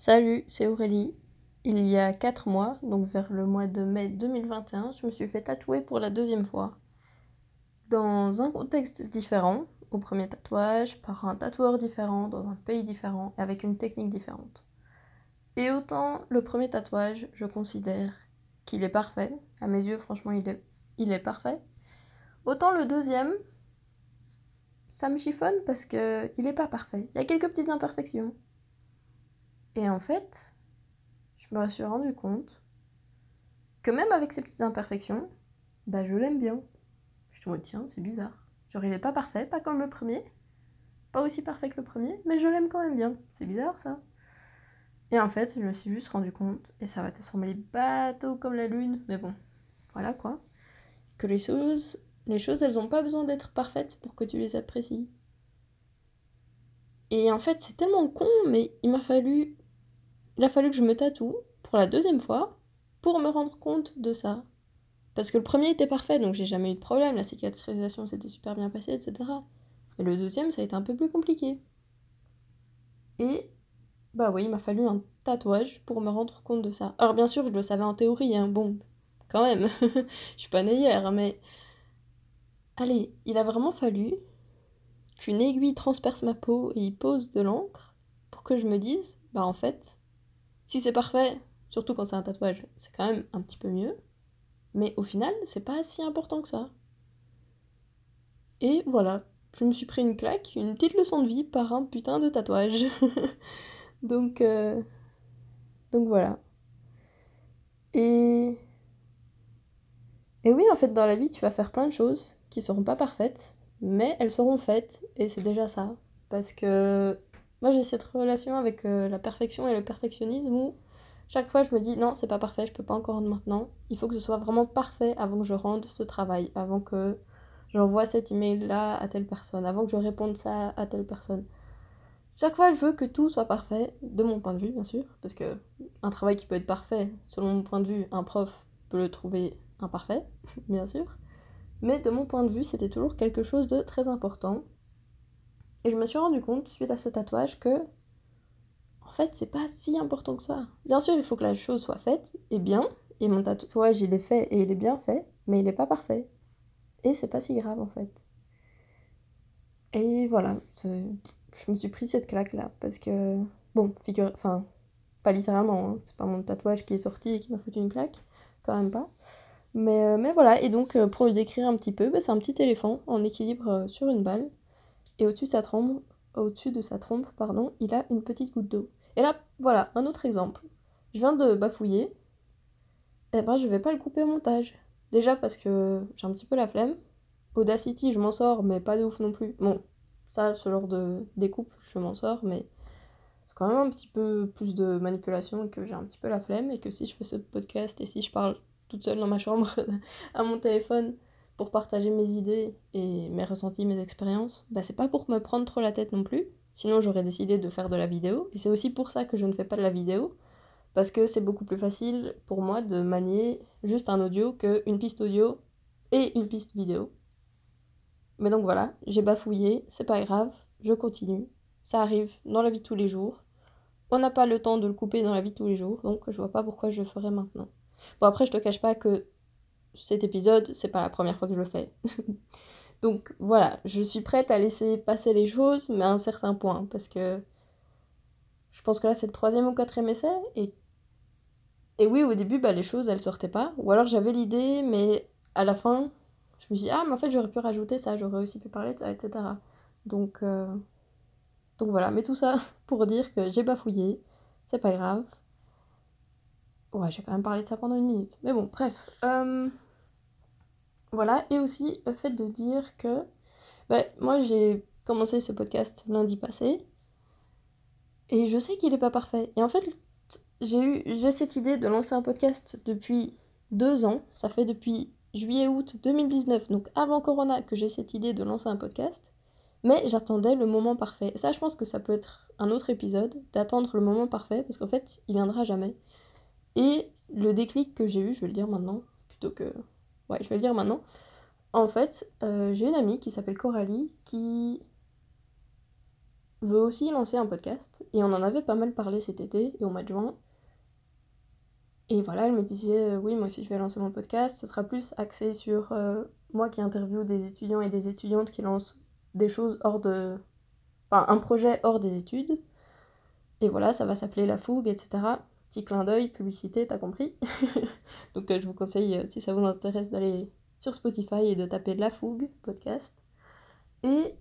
Salut, c'est Aurélie. Il y a 4 mois, donc vers le mois de mai 2021, je me suis fait tatouer pour la deuxième fois. Dans un contexte différent, au premier tatouage, par un tatoueur différent, dans un pays différent, avec une technique différente. Et autant le premier tatouage, je considère qu'il est parfait. À mes yeux, franchement, il est parfait. Autant le deuxième, ça me chiffonne parce qu'il n'est pas parfait. Il y a quelques petites imperfections. Et en fait, je me suis rendu compte que même avec ces petites imperfections, je l'aime bien. Je me dis, tiens, c'est bizarre. Genre, il n'est pas parfait, pas comme le premier. Pas aussi parfait que le premier, mais je l'aime quand même bien. C'est bizarre, ça. Et en fait, je me suis juste rendu compte, et ça va te sembler bateau comme la lune, mais bon, voilà quoi. Que les choses, elles n'ont pas besoin d'être parfaites pour que tu les apprécies. Et en fait, c'est tellement con, mais il a fallu que je me tatoue pour la deuxième fois pour me rendre compte de ça. Parce que le premier était parfait, donc j'ai jamais eu de problème, la cicatrisation s'était super bien passée, etc. Et le deuxième, ça a été un peu plus compliqué. Et oui, il m'a fallu un tatouage pour me rendre compte de ça. Alors bien sûr, je le savais en théorie, quand même, je suis pas née hier, mais... Allez, il a vraiment fallu qu'une aiguille transperce ma peau et y pose de l'encre pour que je me dise, en fait, si c'est parfait, surtout quand c'est un tatouage, c'est quand même un petit peu mieux, mais au final, c'est pas si important que ça. Et voilà, je me suis pris une claque, une petite leçon de vie par un putain de tatouage. Donc voilà. Et oui, en fait, dans la vie, tu vas faire plein de choses qui seront pas parfaites, mais elles seront faites, et c'est déjà ça. Parce que moi, j'ai cette relation avec la perfection et le perfectionnisme où chaque fois, je me dis, non, c'est pas parfait, je peux pas encore rendre maintenant. Il faut que ce soit vraiment parfait avant que je rende ce travail, avant que j'envoie cet email-là à telle personne, avant que je réponde ça à telle personne. Chaque fois, je veux que tout soit parfait, de mon point de vue, bien sûr, parce que un travail qui peut être parfait, selon mon point de vue, un prof peut le trouver imparfait, bien sûr, mais de mon point de vue, c'était toujours quelque chose de très important. Et je me suis rendu compte, suite à ce tatouage, que, en fait, c'est pas si important que ça. Bien sûr, il faut que la chose soit faite, et bien, et mon tatouage, il est fait, et il est bien fait, mais il n'est pas parfait. Et c'est pas si grave, en fait. Et voilà, je me suis pris cette claque-là, parce que... pas littéralement, hein, c'est pas mon tatouage qui est sorti et qui m'a foutu une claque, quand même pas. Mais voilà, et donc, pour le décrire un petit peu, c'est un petit éléphant en équilibre sur une balle, et au-dessus de sa trompe, il a une petite goutte d'eau. Et là, voilà, un autre exemple. Je viens de bafouiller, je vais pas le couper au montage. Déjà parce que j'ai un petit peu la flemme. Audacity, je m'en sors, mais pas de ouf non plus. Bon... Ça, ce genre de découpe, je m'en sors, mais c'est quand même un petit peu plus de manipulation que j'ai un petit peu la flemme et que si je fais ce podcast et si je parle toute seule dans ma chambre à mon téléphone pour partager mes idées et mes ressentis, mes expériences, c'est pas pour me prendre trop la tête non plus, sinon j'aurais décidé de faire de la vidéo. Et c'est aussi pour ça que je ne fais pas de la vidéo, parce que c'est beaucoup plus facile pour moi de manier juste un audio qu'une piste audio et une piste vidéo. Mais donc voilà, j'ai bafouillé, c'est pas grave, je continue. Ça arrive dans la vie de tous les jours. On n'a pas le temps de le couper dans la vie de tous les jours, donc je vois pas pourquoi je le ferais maintenant. Bon après, je te cache pas que cet épisode, c'est pas la première fois que je le fais. Donc voilà, je suis prête à laisser passer les choses, mais à un certain point, parce que je pense que là c'est le 3e ou 4e essai, et oui, au début, les choses, elles sortaient pas. Ou alors j'avais l'idée, mais à la fin... Je me suis dit, mais en fait, j'aurais pu rajouter ça, j'aurais aussi pu parler de ça, etc. Donc voilà, mais tout ça pour dire que j'ai bafouillé, c'est pas grave. Ouais, j'ai quand même parlé de ça pendant 1 minute. Mais bon, bref. Voilà, et aussi le fait de dire que... moi, j'ai commencé ce podcast lundi passé, et je sais qu'il est pas parfait. Et en fait, j'ai cette idée de lancer un podcast depuis 2 ans, ça fait depuis... juillet-août 2019, donc avant Corona, que j'ai cette idée de lancer un podcast, mais j'attendais le moment parfait. Ça, je pense que ça peut être un autre épisode, d'attendre le moment parfait, parce qu'en fait, il viendra jamais. Et le déclic que j'ai eu, je vais le dire maintenant, je vais le dire maintenant. En fait, j'ai une amie qui s'appelle Coralie, qui veut aussi lancer un podcast, et on en avait pas mal parlé cet été et au mois de juin. Et voilà, elle me disait oui, moi aussi je vais lancer mon podcast, ce sera plus axé sur moi qui interviewe des étudiants et des étudiantes qui lancent des choses hors de... Enfin, un projet hors des études. Et voilà, ça va s'appeler La Fougue, etc. Petit clin d'œil, publicité, t'as compris. Donc je vous conseille, si ça vous intéresse, d'aller sur Spotify et de taper La Fougue, podcast. Et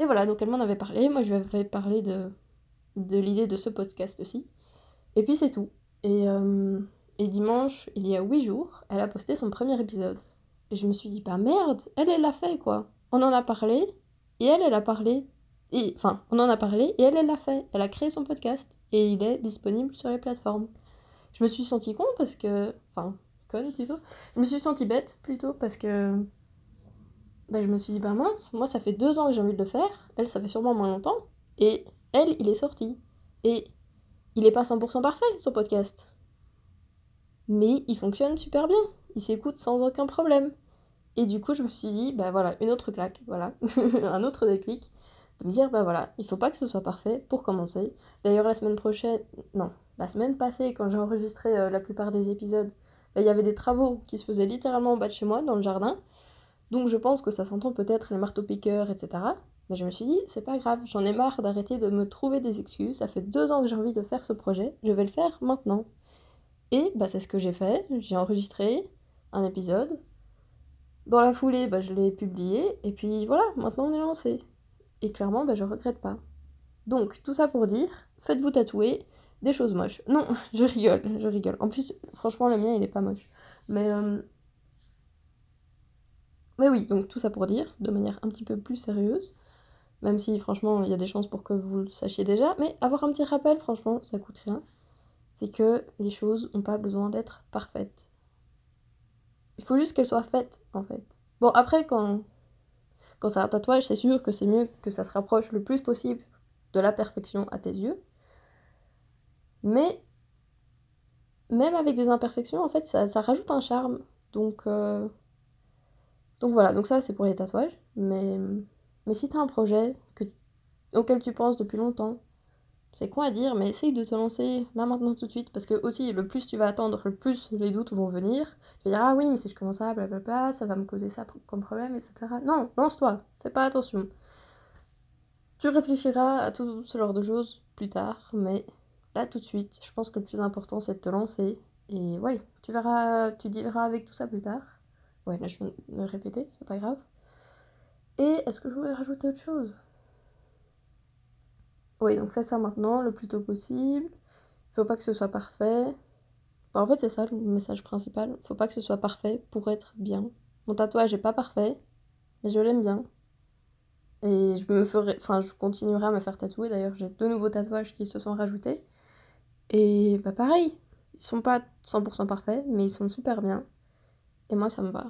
voilà, donc elle m'en avait parlé. Moi, je lui avais parlé de l'idée de ce podcast aussi. Et puis c'est tout. Et dimanche, il y a 8 jours, elle a posté son premier épisode. Et je me suis dit, bah merde, elle l'a fait, quoi. On en a parlé, et elle a parlé. Et, enfin, on en a parlé, et elle l'a fait. Elle a créé son podcast, et il est disponible sur les plateformes. Je me suis sentie con, parce que... Enfin, conne, plutôt. Je me suis sentie bête, plutôt, parce que... Ben, je me suis dit, bah mince, moi, ça fait 2 ans que j'ai envie de le faire. Elle, ça fait sûrement moins longtemps. Et elle, il est sorti. Et... il n'est pas 100% parfait, son podcast. Mais il fonctionne super bien. Il s'écoute sans aucun problème. Et du coup, je me suis dit, bah voilà, une autre claque, voilà, un autre déclic, de me dire, bah voilà, il faut pas que ce soit parfait pour commencer. D'ailleurs, la semaine passée, quand j'ai enregistré la plupart des épisodes, bah, il y avait des travaux qui se faisaient littéralement en bas de chez moi, dans le jardin. Donc je pense que ça s'entend peut-être les marteaux-piqueurs, etc. Mais je me suis dit, c'est pas grave, j'en ai marre d'arrêter de me trouver des excuses, ça fait 2 ans que j'ai envie de faire ce projet, je vais le faire maintenant. Et bah c'est ce que j'ai fait, j'ai enregistré un épisode, dans la foulée bah, je l'ai publié, et puis voilà, maintenant on est lancé. Et clairement, bah, je regrette pas. Donc, tout ça pour dire, faites-vous tatouer des choses moches. Non, je rigole. En plus, franchement, le mien il est pas moche. Mais oui, donc tout ça pour dire, de manière un petit peu plus sérieuse, même si franchement il y a des chances pour que vous le sachiez déjà, mais avoir un petit rappel, franchement, ça coûte rien. C'est que les choses n'ont pas besoin d'être parfaites. Il faut juste qu'elles soient faites, en fait. Bon, après, quand c'est un tatouage, c'est sûr que c'est mieux que ça se rapproche le plus possible de la perfection à tes yeux. Mais même avec des imperfections, en fait, ça rajoute un charme. Donc voilà, donc ça c'est pour les tatouages, mais si t'as un projet auquel tu penses depuis longtemps, c'est con à dire, mais essaye de te lancer là maintenant tout de suite, parce que aussi le plus tu vas attendre, le plus les doutes vont venir, tu vas dire ah oui mais si je commence ça, blablabla, ça va me causer ça comme problème, etc. Non, lance-toi, fais pas attention. Tu réfléchiras à tout ce genre de choses plus tard, mais là tout de suite, je pense que le plus important c'est de te lancer, et ouais, tu verras, tu dealeras avec tout ça plus tard. Ouais, là je vais me répéter, c'est pas grave. Et est-ce que je voulais rajouter autre chose ? Oui, donc fais ça maintenant, le plus tôt possible. Faut pas que ce soit parfait. Enfin, en fait, c'est ça le message principal. Faut pas que ce soit parfait pour être bien. Mon tatouage est pas parfait, mais je l'aime bien. Et je continuerai à me faire tatouer. D'ailleurs, j'ai 2 nouveaux tatouages qui se sont rajoutés. Et bah pareil, ils sont pas 100% parfaits, mais ils sont super bien. Et moi, ça me va.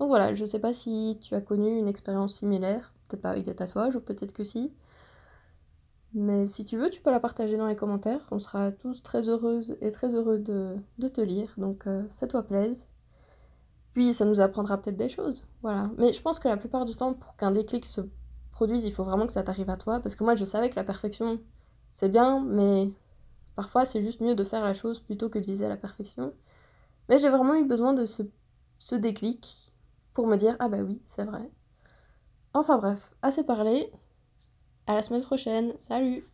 Donc voilà, je sais pas si tu as connu une expérience similaire, peut-être pas avec des tatouages, ou peut-être que si. Mais si tu veux, tu peux la partager dans les commentaires. On sera tous très heureuses et très heureux de te lire. Donc fais-toi plaisir. Puis ça nous apprendra peut-être des choses. Voilà. Mais je pense que la plupart du temps, pour qu'un déclic se produise, il faut vraiment que ça t'arrive à toi. Parce que moi, je savais que la perfection, c'est bien, mais parfois, c'est juste mieux de faire la chose plutôt que de viser à la perfection. Mais j'ai vraiment eu besoin de ce déclic pour me dire « Ah bah oui, c'est vrai ». Enfin bref, assez parlé. À la semaine prochaine. Salut!